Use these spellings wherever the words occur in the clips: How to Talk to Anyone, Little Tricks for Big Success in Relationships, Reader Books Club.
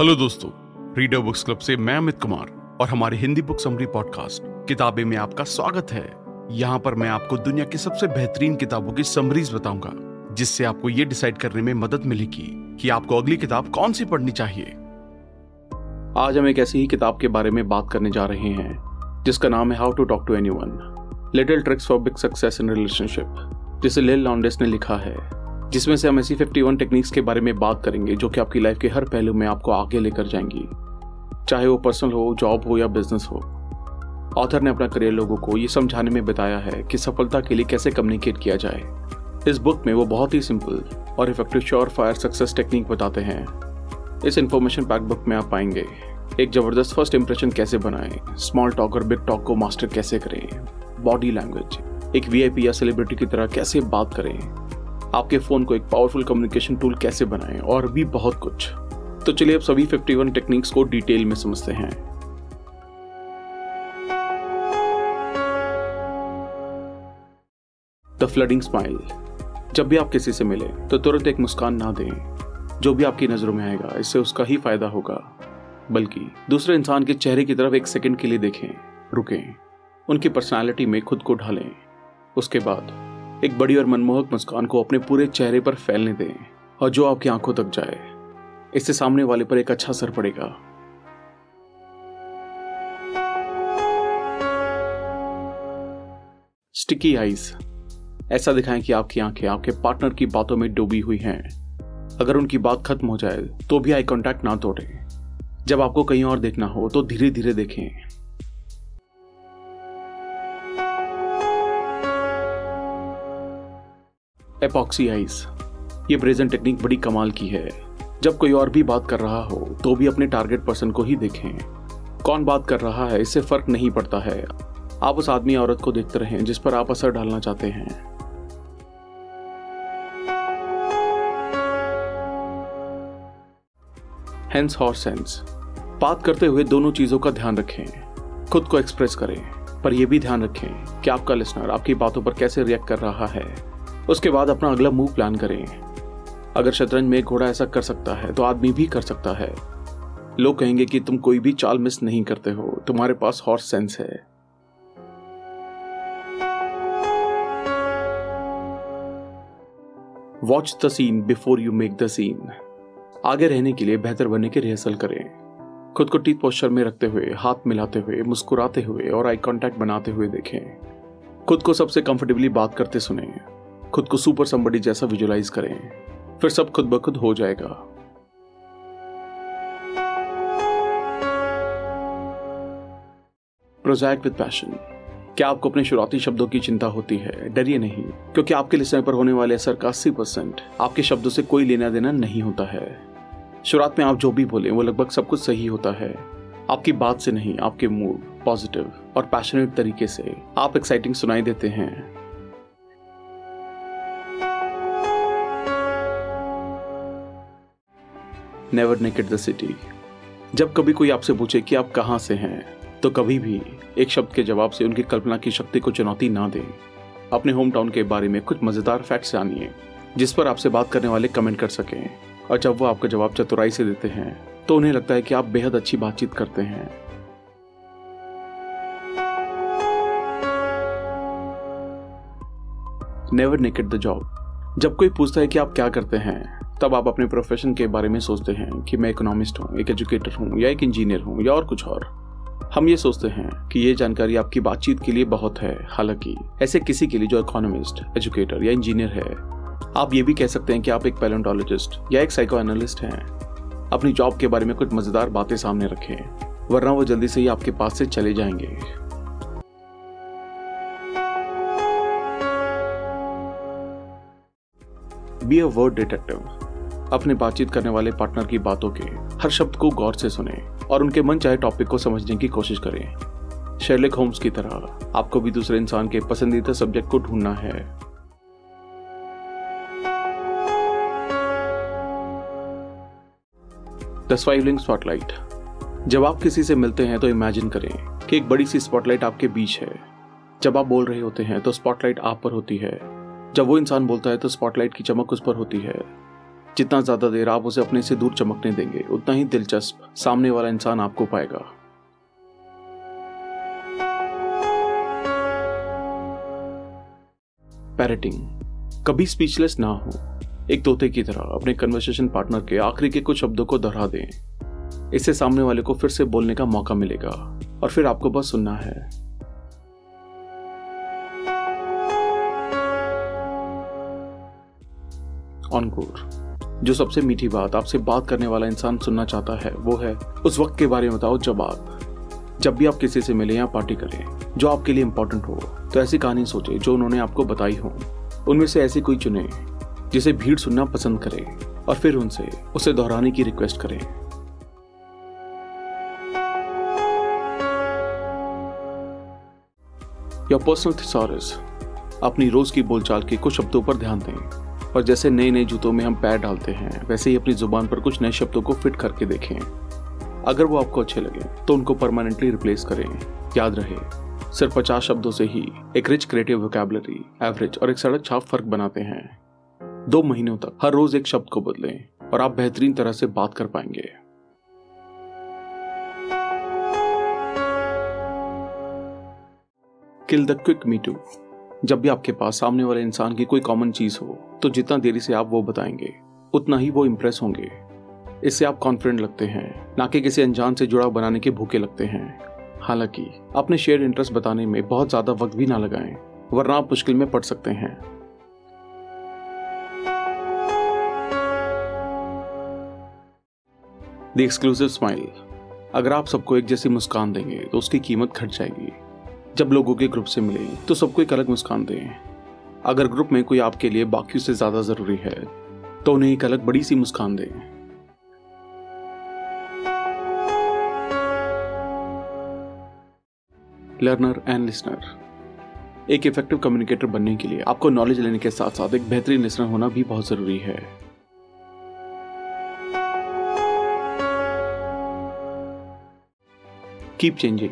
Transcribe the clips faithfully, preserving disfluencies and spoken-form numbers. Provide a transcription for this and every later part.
Hello दोस्तों, reader books club से मैं अमित कुमार और हमारे हिंदी बुक समरी पॉडकास्ट किताबें में आपका स्वागत है। यहाँ पर मैं आपको दुनिया की सबसे बेहतरीन किताबों की समरीज बताऊंगा, जिससे आपको ये डिसाइड करने में मदद मिलेगी कि आपको अगली किताब कौन सी पढ़नी चाहिए। आज हम एक ऐसी ही किताब के बारे में बात करने जा रहे हैं जिसका नाम है how to talk to anyone, little tricks for big success in relationship, जिसे लिल लॉन्डेस ने लिखा है, जिसमें से हम ऐसी इक्यावन टेक्निक्स के बारे में बात करेंगे जो कि आपकी लाइफ के हर पहलू में आपको आगे लेकर जाएंगी, चाहे वो पर्सनल हो, जॉब हो या बिजनेस हो। ऑथर ने अपना करियर लोगों को ये समझाने में बिताया है कि सफलता के लिए कैसे कम्युनिकेट किया जाए। इस बुक में वो बहुत ही सिंपल और effective sure fire success technique बताते हैं। इस इन्फॉर्मेशन पैक बुक में आप पाएंगे एक ज़बरदस्त फर्स्ट इंप्रेशन कैसे बनाएं, स्मॉल टॉक और बिग टॉक को मास्टर कैसे करें, बॉडी लैंग्वेज, एक वीआईपी या सेलिब्रिटी की तरह कैसे बात करें, आपके फ़ोन को एक पावरफुल कम्युनिकेशन टूल कैसे बनाएं और भी बहुत कुछ। तो चलिए अब सभी इक्यावन टेक्निक्स को डिटेल में समझते हैं। The flooding smile. जब भी आप किसी से मिले तो तुरंत एक मुस्कान ना दें। जो भी आपकी नज़रों में आएगा इससे उसका ही फायदा होगा, बल्कि दूसरे इंसान के चेहरे की तरफ एक सेकंड के लिए देखें, रुकें, उनकी पर्सनालिटी में खुद को ढालें। उसके बाद एक बड़ी और मनमोहक मुस्कान को अपने पूरे चेहरे पर फैलने दें और जो आपकी आंखों तक जाए। इससे सामने वाले पर एक अच्छा असर पड़ेगा। Sticky eyes. ऐसा दिखाएं कि आपकी आंखें आपके पार्टनर की बातों में डूबी हुई हैं। अगर उनकी बात खत्म हो जाए तो भी आई कांटेक्ट ना तोड़ें। जब आपको कहीं और देखना हो तो धीरे धीरे देखें। Epoxy eyes. ये प्रेजेंट टेक्निक बड़ी कमाल की है। जब कोई और भी बात कर रहा हो तो भी अपने टारगेट पर्सन को ही देखें। कौन बात कर रहा है इससे फर्क नहीं पड़ता है। आप उस आदमी या औरत को देखते रहें जिस पर आप असर डालना चाहते हैं। हैंस और सेंस। बात करते हुए दोनों चीजों का ध्यान रखें। खुद को एक्सप्रेस करें, पर यह भी ध्यान रखें कि आपका लिसनर आपकी बातों पर कैसे रिएक्ट कर रहा है। उसके बाद अपना अगला मूव प्लान करें। अगर शतरंज में घोड़ा ऐसा कर सकता है तो आदमी भी कर सकता है। लोग कहेंगे कि तुम कोई भी चाल मिस नहीं करते हो, तुम्हारे पास हॉर्स सेंस है। Watch the scene before you make the scene. आगे रहने के लिए बेहतर बनने की रिहर्सल करें। खुद को टीथ पोस्चर में रखते हुए, हाथ मिलाते हुए, मुस्कुराते हुए और आई कांटेक्ट बनाते हुए देखें। खुद को सबसे कंफर्टेबली बात करते सुनें। खुद को सुपर समबडी जैसा विजुलाइज करें, फिर सब खुद ब खुद हो जाएगा। Project with passion. क्या आपको अपने शुरुआती शब्दों की चिंता होती है? डरिए नहीं, क्योंकि आपके लिसनर पर होने वाले असर का अस्सी परसेंट आपके शब्दों से कोई लेना देना नहीं होता है। शुरुआत में आप जो भी बोलें वो लगभग सब कुछ सही होता है। आपकी बात से नहीं, आपके मूड, पॉजिटिव और पैशनेट तरीके से आप एक्साइटिंग सुनाई देते हैं। Never naked the city. जब कभी कोई आपसे पूछे कि आप कहाँ से हैं तो कभी भी एक शब्द के जवाब से उनकी कल्पना की शक्ति को चुनौती ना दें। अपने होम टाउन के बारे में कुछ मज़ेदार फैक्ट्स जानिए जिस पर आपसे बात करने वाले कमेंट कर सकें, और जब वो आपका जवाब चतुराई से देते हैं तो उन्हें लगता है कि आप बेहद अच्छी बातचीत करते हैं। Never naked the job. जब कोई पूछता है कि आप क्या करते हैं तब आप अपने प्रोफेशन के बारे में सोचते हैं कि मैं इकोनॉमिस्ट हूँ, एक एजुकेटर हूँ या एक इंजीनियर हूँ या और कुछ और। हम ये सोचते हैं कि ये जानकारी आपकी बातचीत के लिए बहुत है। हालांकि ऐसे किसी के लिए जो इकोनॉमिस्ट, एजुकेटर या इंजीनियर है, आप ये भी कह सकते हैं कि आप एक पैलेंटोलॉजिस्ट या एक साइको एनालिस्ट हैं। अपनी जॉब के बारे में कुछ मज़ेदार बातें सामने रखें, वरना वो जल्दी से ही आपके पास से चले जाएंगे। Be a word detective. अपने बातचीत करने वाले पार्टनर की बातों के हर शब्द को गौर से सुने और उनके मनचाहे टॉपिक को समझने की कोशिश करें। शेरलॉक होम्स की तरह आपको भी दूसरे इंसान के पसंदीदा सब्जेक्ट को ढूंढना है। The swivelling spotlight. जब आप किसी से मिलते हैं तो इमेजिन करें कि एक बड़ी सी स्पॉटलाइट आपके बीच है। जब आप बोल रहे होते हैं तो स्पॉटलाइट आप पर होती है। जब वो इंसान बोलता है तो स्पॉटलाइट की चमक उस पर होती है। जितना ज़्यादा देर आप उसे अपने से दूर चमकने देंगे, उतना ही दिलचस्प सामने वाला इंसान आपको पाएगा। पैरेटिंग, कभी स्पीचलेस ना हो। एक तोते की तरह अपने कन्वर्सेशन पार्टनर के आखिरी के कुछ शब्दों को दोहरा दें। इससे सामने वाले को फिर से बोलने का मौका मिलेगा और फिर आपको बस सुनना है। ऑनकोर, जो सबसे मीठी बात आपसे बात करने वाला इंसान सुनना चाहता है वो है उस वक्त के बारे में बताओ जब आप जब भी आप किसी से मिलें या पार्टी करें जो आपके लिए इम्पोर्टेंट हो। तो ऐसी कहानी सोचें जो उन्होंने आपको बताई हो। उनमें से ऐसी कोई चुनें जिसे भीड़ सुनना पसंद करे और फिर उनसे उसे दोहराने की रिक्वेस्ट करें। योर पर्सनल थिसॉरस, अपनी रोज की बोलचाल के कुछ शब्दों पर ध्यान दें और जैसे नए नए जूतों में हम पैर डालते हैं वैसे ही अपनी जुबान पर कुछ नए शब्दों को फिट करके देखें। अगर वो आपको अच्छे लगे तो उनको परमानेंटली रिप्लेस करें। याद रहे, सिर्फ पचास शब्दों से ही एक रिच क्रिएटिव वोकैबुलरी, एवरेज और एक सड़क छाप फर्क बनाते हैं। दो महीनों तक हर रोज एक शब्द को बदलें और आप बेहतरीन तरह से बात कर पाएंगे। Kill the quick me too, जब भी आपके पास सामने वाले इंसान की कोई कॉमन चीज हो तो जितना देरी से आप वो बताएंगे उतना ही वो इम्प्रेस होंगे। इससे आप कॉन्फिडेंट लगते हैं, ना कि किसी अनजान से जुड़ाव बनाने के भूखे लगते हैं। हालांकि अपने शेयर इंटरेस्ट बताने में बहुत ज्यादा वक्त भी ना लगाएं, वरना आप मुश्किल में पड़ सकते हैं। द एक्सक्लूसिव स्माइल, अगर आप सबको एक जैसी मुस्कान देंगे तो उसकी कीमत घट जाएगी। जब लोगों के ग्रुप से मिले तो सबको एक अलग मुस्कान दें। अगर ग्रुप में कोई आपके लिए बाकियों से ज्यादा जरूरी है तो उन्हें एक अलग बड़ी सी मुस्कान दें। लर्नर एंड लिसनर, एक इफेक्टिव कम्युनिकेटर बनने के लिए आपको नॉलेज लेने के साथ साथ एक बेहतरीन लिसनर होना भी बहुत जरूरी है। कीप चेंजिंग,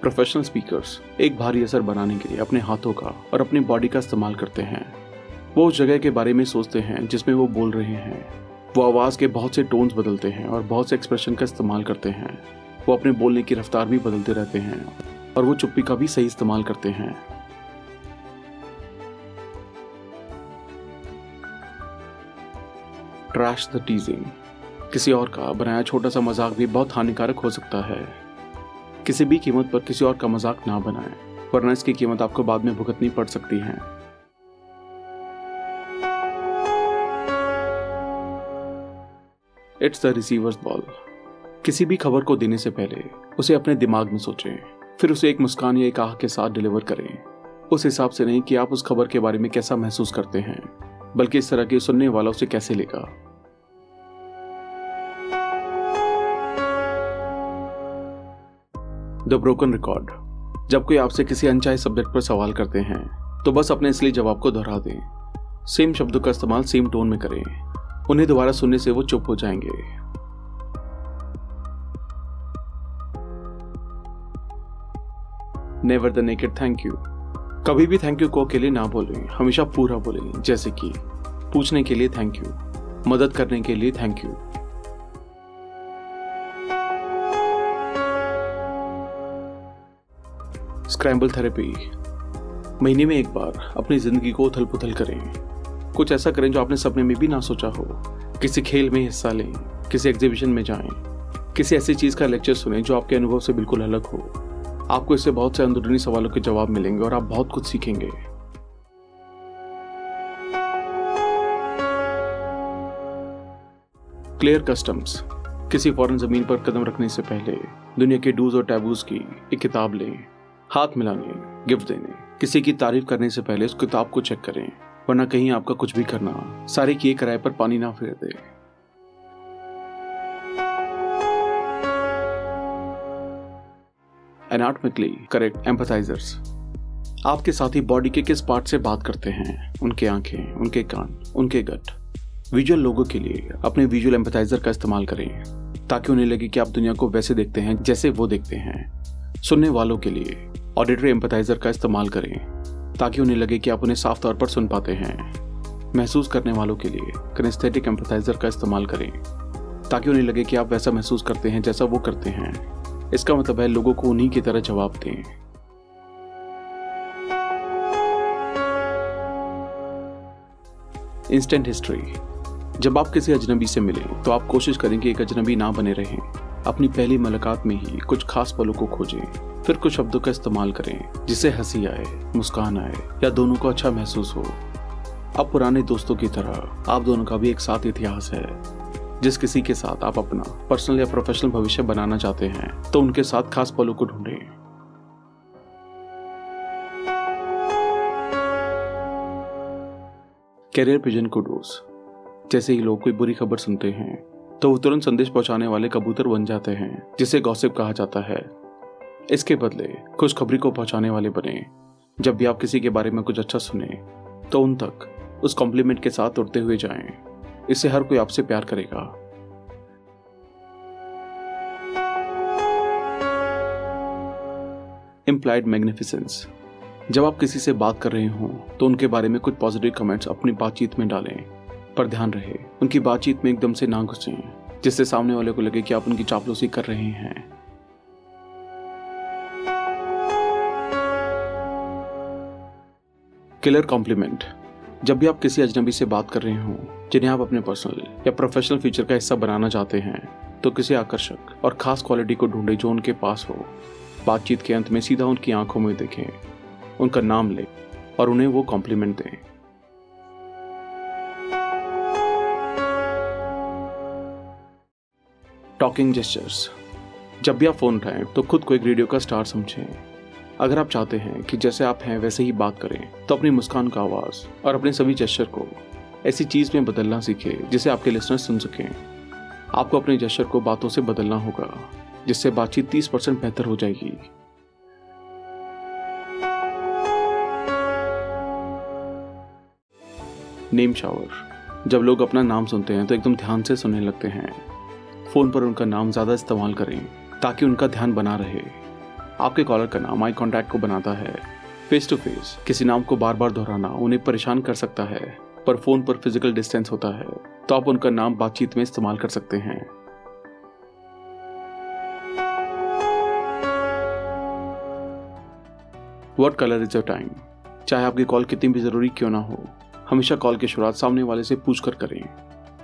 प्रोफेशनल स्पीकर्स एक भारी असर बनाने के लिए अपने हाथों का और अपनी बॉडी का इस्तेमाल करते हैं। वो उस जगह के बारे में सोचते हैं जिसमें वो बोल रहे हैं। वो आवाज़ के बहुत से टोन्स बदलते हैं और बहुत से एक्सप्रेशन का इस्तेमाल करते हैं। वो अपने बोलने की रफ्तार भी बदलते रहते हैं और वो चुप्पी का भी सही इस्तेमाल करते हैं। ट्रैश द टीजिंग, किसी और का बनाया छोटा सा मजाक भी बहुत हानिकारक हो सकता है। किसी भी कीमत पर किसी और का मजाक ना बनाएं, वरना इसकी कीमत आपको बाद में भुगतनी पड़ सकती है। इट्स द रिसीवर्स बॉल, किसी भी खबर को देने से पहले उसे अपने दिमाग में सोचें, फिर उसे एक मुस्कान या एक आह के साथ डिलीवर करें। उस हिसाब से नहीं कि आप उस खबर के बारे में कैसा महसूस करते हैं, बल्कि इस तरह के सुनने वाला उसे कैसे लेगा। द ब्रोकन रिकॉर्ड, जब कोई आपसे किसी अनचाहे सब्जेक्ट पर सवाल करते हैं तो बस अपने इसलिए जवाब को दोहरा दें। सेम शब्दों का इस्तेमाल सेम टोन में करें। उन्हें दोबारा सुनने से वो चुप हो जाएंगे। Never the naked thank you, कभी भी थैंक यू को अकेले ना बोलें, हमेशा पूरा बोलें। जैसे कि पूछने के लिए थैंक यू, मदद करने के लिए थैंक यू। स्क्रैम्बल थेरेपी, महीने में एक बार अपनी जिंदगी को उथल पुथल करें। कुछ ऐसा करें जो आपने सपने में भी ना सोचा हो। किसी खेल में हिस्सा लें, किसी एग्जीबिशन में जाएं, किसी ऐसी चीज़ का लेक्चर सुनें जो आपके अनुभव से बिल्कुल अलग हो। आपको इससे बहुत से अंदरूनी सवालों के जवाब मिलेंगे और आप बहुत कुछ सीखेंगे। क्लियर कस्टम्स, किसी फॉरेन जमीन पर कदम रखने से पहले दुनिया के डूज और टैबूज की एक किताब लें। हाथ मिलाने, गिफ्ट देने, किसी की तारीफ करने से पहले उस किताब को चेक करें, वरना कहीं आपका कुछ भी करना सारे किए किराए पर पानी ना फेर दे। एनाटॉमिकली करेक्ट एम्पथाइजर्स, आपके साथी बॉडी के किस पार्ट से बात करते हैं, उनके आंखें, उनके कान, उनके गट। विजुअल लोगों के लिए अपने विजुअल एम्पथाइजर का इस्तेमाल करें ताकि उन्हें लगे कि आप दुनिया को वैसे देखते हैं जैसे वो देखते हैं। सुनने वालों के लिए ऑडिटरी एम्पथाइजर का इस्तेमाल करें ताकि उन्हें लगे कि आप उन्हें साफ तौर पर सुन पाते हैं। महसूस करने वालों के लिए किनेस्थेटिक एम्पथाइजर का इस्तेमाल करें ताकि उन्हें लगे कि आप वैसा महसूस करते हैं जैसा वो करते हैं। इसका मतलब है लोगों को उन्हीं की तरह जवाब दें। Instant history. जब आप किसी अजनबी से मिलें तो आप कोशिश करें कि एक अजनबी ना बने रहें। अपनी पहली मुलाकात में ही कुछ खास पलों को खोजें, फिर कुछ शब्दों का इस्तेमाल करें जिससे हंसी आए, मुस्कान आए या दोनों को अच्छा महसूस हो। अब पुराने दोस्तों की तरह आप दोनों का भी एक साथ इतिहास है। जिस किसी के साथ आप अपना पर्सनल या प्रोफेशनल भविष्य बनाना चाहते हैं तो उनके साथ खास पलों को ढूंढें। Carrier pigeon kudos. जैसे ही लोग कोई बुरी खबर सुनते हैं तो वो तुरंत संदेश पहुंचाने वाले कबूतर बन जाते हैं जिसे गॉसिप कहा जाता है। इसके बदले खुशखबरी को पहुंचाने वाले बने। जब भी आप किसी के बारे में कुछ अच्छा सुने तो उन तक उस कॉम्प्लीमेंट के साथ उड़ते हुए जाएं। इससे हर कोई आपसे प्यार करेगा। Implied magnificence. जब आप किसी से बात कर रहे हों तो उनके बारे में कुछ पॉजिटिव कमेंट्स अपनी बातचीत में डालें, पर ध्यान रहे उनकी बातचीत में एकदम से ना घुसें जिससे सामने वाले को लगे कि आप उनकी चापलूसी कर रहे हैं। Killer compliment. जब भी आप किसी अजनबी से बात कर रहे हों जिन्हें आप अपने पर्सनल या प्रोफेशनल फ्यूचर का हिस्सा बनाना चाहते हैं तो किसी आकर्षक और खास क्वालिटी को ढूंढें जो उनके पास हो। बातचीत के अंत में सीधा उनकी आंखों में देखें, उनका नाम लें और उन्हें वो कॉम्प्लीमेंट दें। Talking gestures. जब भी आप फोन उठाएं तो खुद को एक रेडियो का स्टार समझें। अगर आप चाहते हैं कि जैसे आप हैं वैसे ही बात करें तो अपनी मुस्कान का आवाज़ और अपने सभी जेस्चर को ऐसी चीज़ में बदलना सीखें जिसे आपके लिसनर्स सुन सकें। आपको अपने जेस्चर को बातों से बदलना होगा जिससे बातचीत तीस परसेंट बेहतर हो जाएगी। Name shower. जब लोग अपना नाम सुनते हैं तो एकदम ध्यान से सुनने लगते हैं। फ़ोन पर उनका नाम ज़्यादा इस्तेमाल करें ताकि उनका ध्यान बना रहे। आपके कॉलर का नाम आई कॉन्टैक्ट को बनाता है। फेस टू फेस किसी नाम को बार बार दोहराना उन्हें परेशान कर सकता है, पर फ़ोन पर फिजिकल डिस्टेंस होता है तो आप उनका नाम बातचीत में इस्तेमाल कर सकते हैं। What colour is your time. चाहे आपकी कॉल कितनी भी ज़रूरी क्यों ना हो, हमेशा कॉल की शुरुआत सामने वाले से पूछ कर करें।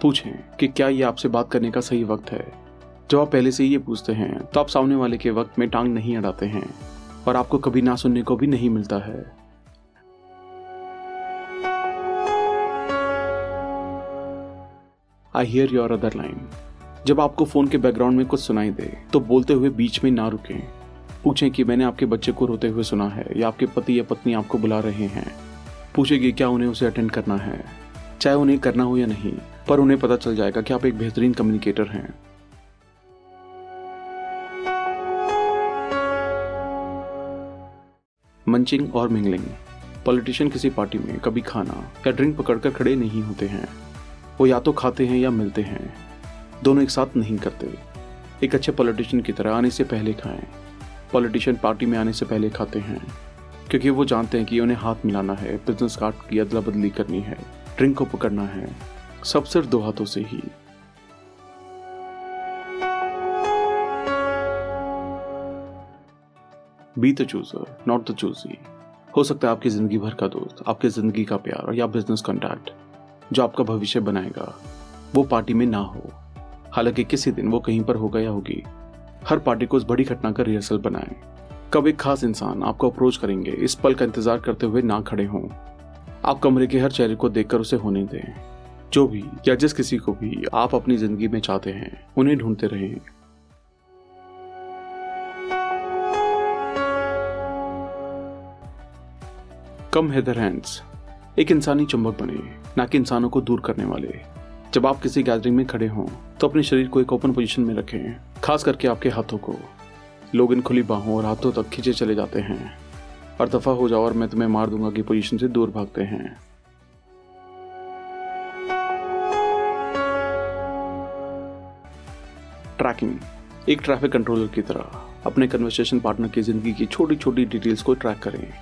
पूछें कि क्या ये आपसे बात करने का सही वक्त है। जब आप पहले से ही ये पूछते हैं तो आप सामने वाले के वक्त में टांग नहीं अड़ाते हैं और आपको कभी ना सुनने को भी नहीं मिलता है। I hear your other line. जब आपको फोन के बैकग्राउंड में कुछ सुनाई दे तो बोलते हुए बीच में ना रुकें। पूछें कि मैंने आपके बच्चे को रोते हुए सुना है या आपके पति या पत्नी आपको बुला रहे हैं। पूछें कि क्या उन्हें उसे अटेंड करना है। चाहे उन्हें करना हो या नहीं, पर उन्हें पता चल जाएगा कि आप एक बेहतरीन कम्युनिकेटर हैं। मंचिंग और मिंगलिंग। पॉलिटिशियन किसी पार्टी में कभी खाना या ड्रिंक पकड़कर खड़े नहीं होते हैं। वो या तो खाते हैं या मिलते हैं, दोनों एक साथ नहीं करते। एक अच्छे पॉलिटिशियन की तरह आने से पहले खाएं। पॉलिटिशियन पार्टी में आने से पहले खाते हैं क्योंकि वो जानते हैं कि उन्हें हाथ मिलाना है, बिजनेस कार्ड की अदला बदली करनी है, ड्रिंक को पकड़ना है, सब सिर्फ दो हाथों से ही। Be the chooser not the choosy. हो सकता है आपकी जिंदगी भर का दोस्त, आपकी जिंदगी का प्यार और या बिजनेस कॉन्टैक्ट जो आपका भविष्य बनाएगा वो पार्टी में ना हो। हालांकि किसी दिन वो कहीं पर होगा या होगी। हर पार्टी को उस बड़ी घटना का रिहर्सल बनाएं। कब एक खास इंसान आपको अप्रोच करेंगे इस पल का इंतजार करते हुए ना खड़े हों। आप कमरे के हर चेहरे को देखकर उसे होने दें। जो भी या जिस किसी को भी आप अपनी जिंदगी में चाहते हैं उन्हें ढूंढते रहें। Come hither hands. एक इंसानी चुंबक बने, ना कि इंसानों को दूर करने वाले। जब आप किसी गैदरिंग में खड़े हों तो अपने शरीर को एक ओपन पोजीशन में रखें, खास करके आपके हाथों को। लोग इन खुली बाहों और हाथों तक खींचे चले जाते हैं और दफा हो जाओ और मैं तुम्हें मार दूंगा की पोजीशन से दूर भागते हैं। ट्रैकिंग। एक ट्रैफिक कंट्रोलर की तरह अपने कन्वर्सेशन पार्टनर की जिंदगी की छोटी छोटी डिटेल्स को ट्रैक करें।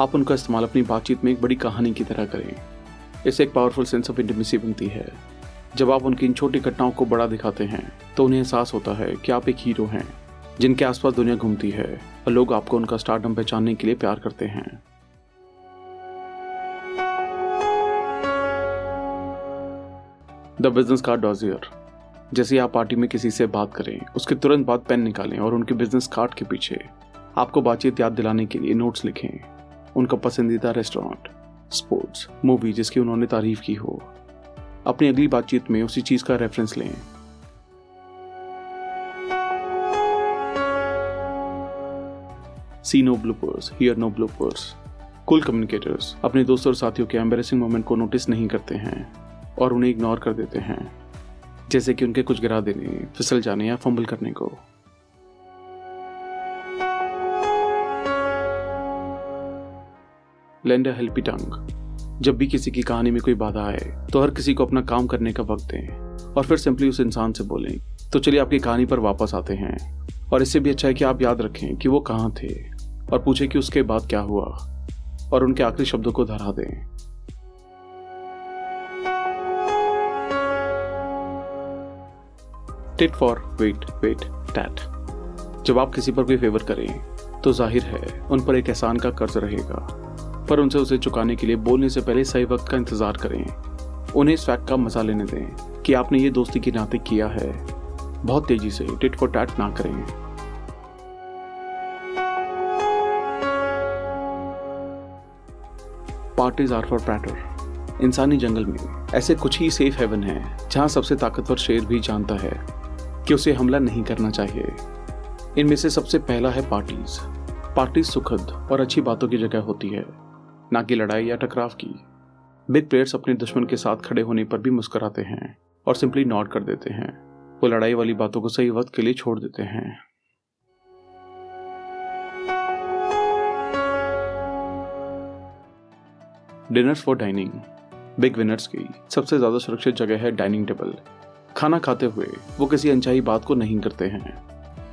आप उनका इस्तेमाल अपनी बातचीत में एक बड़ी कहानी की तरह करें। इससे एक पावरफुल सेंस ऑफ इंटीमेसी बनती है। जब आप उनकी इन छोटी घटनाओं को बड़ा दिखाते हैं तो उन्हें एहसास होता है कि आप एक हीरो हैं जिनके आसपास दुनिया घूमती है और लोग आपको उनका स्टारडम पहचानने के लिए प्यार करते हैं। The business card dossier. जैसे आप पार्टी में किसी से बात करें, उसके तुरंत बाद पेन निकालें और उनके बिजनेस कार्ड के पीछे आपको बातचीत याद दिलाने के लिए नोट्स लिखें, उनका पसंदीदा रेस्टोरेंट, स्पोर्ट्स, मूवी जिसकी उन्होंने तारीफ की हो। अपनी अगली बातचीत में उसी चीज का रेफरेंस लें। See no bloopers, hear no bloopers. Cool communicators अपने दोस्तों और साथियों के एम्बैरेसिंग मोमेंट को नोटिस नहीं करते हैं और उन्हें इग्नोर कर देते हैं, जैसे कि उनके कुछ गिरा देने, फिसल जाने या फंबल करने को। Lend a helping tongue. जब भी किसी की कहानी में कोई बाधा आए तो हर किसी को अपना काम करने का वक्त दें और फिर सिंपली उस इंसान से बोलें तो चलिए आपकी कहानी पर वापस आते हैं, और इससे भी अच्छा है कि आप याद रखें कि वो कहाँ थे और पूछें कि उसके बाद क्या हुआ और उनके आखिरी शब्दों को दोहरा दें। Tit for wait wait tat. जब आप किसी पर कोई फेवर करें तो जाहिर है उन पर एक एहसान का कर्ज रहेगा, पर उनसे उसे चुकाने के लिए बोलने से पहले सही वक्त का इंतजार करें। उन्हें इस फैक्ट का मजा लेने दें कि आपने ये दोस्ती के नाते किया है। बहुत तेजी से टिट फॉर टैट ना करें। Parties are for patter. इंसानी जंगल में ऐसे कुछ ही सेफ हेवन है जहां सबसे ताकतवर शेर भी जानता है कि उसे हमला नहीं करना चाहिए। इनमें से सबसे पहला है पार्टीज। पार्टीज सुखद और अच्छी बातों की जगह होती है, ना कि लड़ाई या टकराव की। बिग प्लेयर्स अपने दुश्मन के साथ खड़े होने पर भी मुस्कराते हैं और सिंपली नॉड कर देते हैं। वो लड़ाई वाली बातों को सही वक्त के लिए छोड़ देते हैं। Dinners for dining. Big winners की सबसे ज्यादा सुरक्षित जगह है डाइनिंग टेबल। खाना खाते हुए वो किसी अनचाही बात को नहीं करते हैं।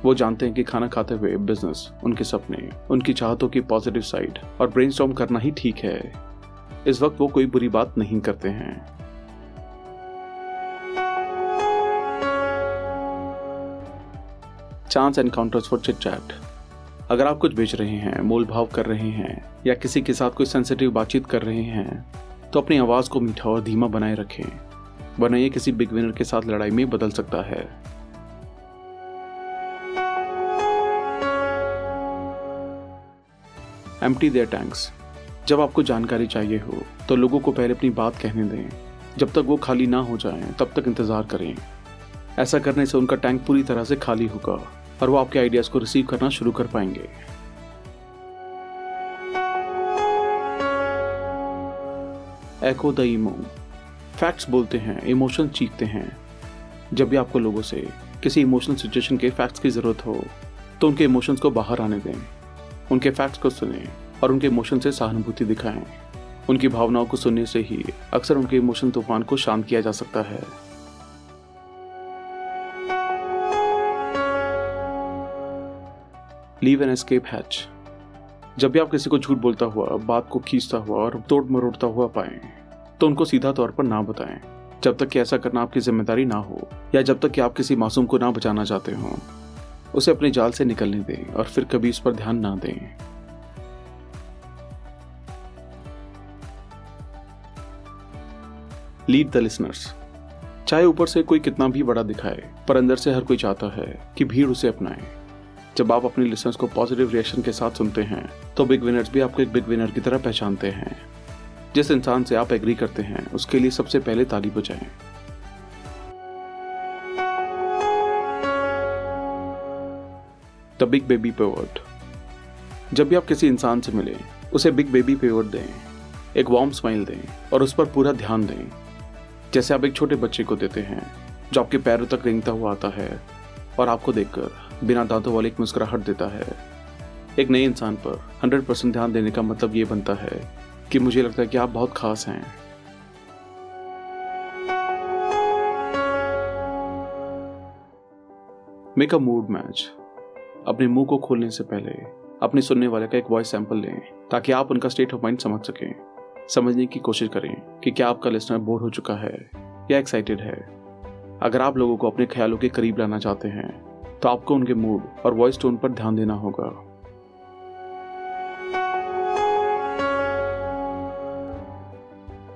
वो जानते हैं कि खाना खाते हुए बिजनेस, उनके सपने, उनकी चाहतों की पॉजिटिव साइड और ब्रेनस्टॉर्म करना ही ठीक है। इस वक्त वो कोई बुरी बात नहीं करते हैं। Chance encounters for chit chat. अगर आप कुछ बेच रहे हैं, मोल भाव कर रहे हैं या किसी के साथ कोई सेंसिटिव बातचीत कर रहे हैं तो अपनी आवाज को मीठा और धीमा बनाए रखें, वरना ये किसी बिग विनर के साथ लड़ाई में बदल सकता है। Empty their tanks. जब आपको जानकारी चाहिए हो तो लोगों को पहले अपनी बात कहने दें। जब तक वो खाली ना हो जाएं, तब तक इंतजार करें। ऐसा करने से उनका टैंक पूरी तरह से खाली होगा और वो आपके आइडियाज को रिसीव करना शुरू कर पाएंगे। एको द इमो। फैक्ट्स बोलते हैं, इमोशन चीखते हैं। जब भी आपको लोगों से किसी इमोशनल सिचुएशन के फैक्ट्स की ज़रूरत हो तो उनके इमोशंस को बाहर आने दें। उनके फैक्ट्स को सुनें और उनके इमोशन से सहानुभूति दिखाएं। उनकी भावनाओं को सुनने से ही अक्सर उनके इमोशन तूफान को शांत किया जा सकता है। Leave an escape hatch. जब भी आप किसी को झूठ बोलता हुआ, बात को खींचता हुआ और तोड़ मरोड़ता हुआ पाएं तो उनको सीधा तौर पर ना बताएं, जब तक कि ऐसा करना आपकी जिम्मेदारी ना हो या जब तक कि आप किसी मासूम को ना बचाना चाहते हों। उसे अपने जाल से निकलने दें और फिर कभी इस पर ध्यान ना दें। Lead the listeners. चाहे ऊपर से कोई कितना भी बड़ा दिखाए, पर अंदर से हर कोई चाहता है कि भीड़ उसे अपनाए। जब आप अपने लिसनर्स को पॉजिटिव रिएक्शन के साथ सुनते हैं तो बिग विनर्स भी आपको एक बिग विनर की तरह पहचानते हैं। जिस इंसान से आप एग्री करते हैं उसके लिए सबसे पहले ताली बजाएं। The big baby pivot. जब भी आप किसी इंसान से मिले उसे बिग बेबी पिवट दें। एक वार्म स्माइल दें और उस पर पूरा ध्यान दें, जैसे आप एक छोटे बच्चे को देते हैं जो आपके पैरों तक रेंगता हुआ आता है और आपको देखकर बिना दांतों वाले एक मुस्कुराहट देता है। एक नए इंसान पर सौ परसेंट ध्यान देने का मतलब ये बनता है कि मुझे लगता है कि आप बहुत खास हैं। Make a mood match. अपने मुंह को खोलने से पहले अपने सुनने वाले का एक वॉइस सैंपल लें ताकि आप उनका स्टेट ऑफ माइंड समझ सकें। समझने की कोशिश करें कि क्या आपका लिसनर बोर हो चुका है या एक्साइटेड है। अगर आप लोगों को अपने ख्यालों के करीब लाना चाहते हैं तो आपको उनके मूड और वॉइस टोन पर ध्यान देना होगा।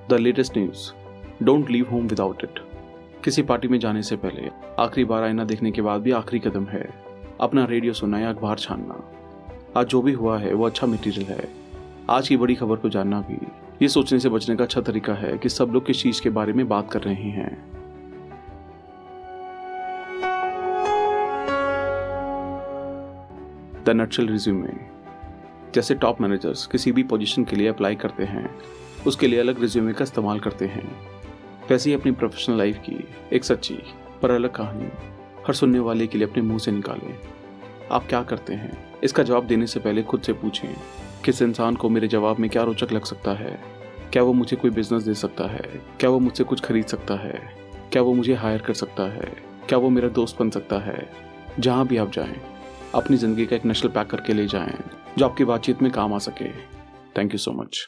The latest news, don't leave home without it. किसी पार्टी में जाने से पहले, आखिरी बार आईना देखने के बाद भी आखिरी कदम है अपना रेडियो सुनना या अखबार छानना। आज जो भी हुआ है वो अच्छा मटेरियल है। आज की बड़ी खबर को जानना भी ये सोचने से बचने का अच्छा तरीका है कि सब लोग किस चीज के बारे में बात कर रहे हैं। The nutshell resume. जैसे टॉप मैनेजर्स किसी भी पोजीशन के लिए अप्लाई करते हैं, उसके लिए अलग रिज्यूमे का इस्तेमाल करते हैं, वैसे ही अपनी प्रोफेशनल लाइफ की एक सच्ची पर अलग कहानी हर सुनने वाले के लिए अपने मुंह से निकालें। आप क्या करते हैं, इसका जवाब देने से पहले खुद से पूछें, किस इंसान को मेरे जवाब में क्या रोचक लग सकता है? क्या वो मुझे कोई बिजनेस दे सकता है? क्या वो मुझसे कुछ खरीद सकता है? क्या वो मुझे हायर कर सकता है? क्या वो मेरा दोस्त बन सकता है? जहाँ भी आप जाएं, अपनी ज़िंदगी का एक नेशनल पैक करके ले जाएं, जो आपकी बातचीत में काम आ सके। Thank you so much.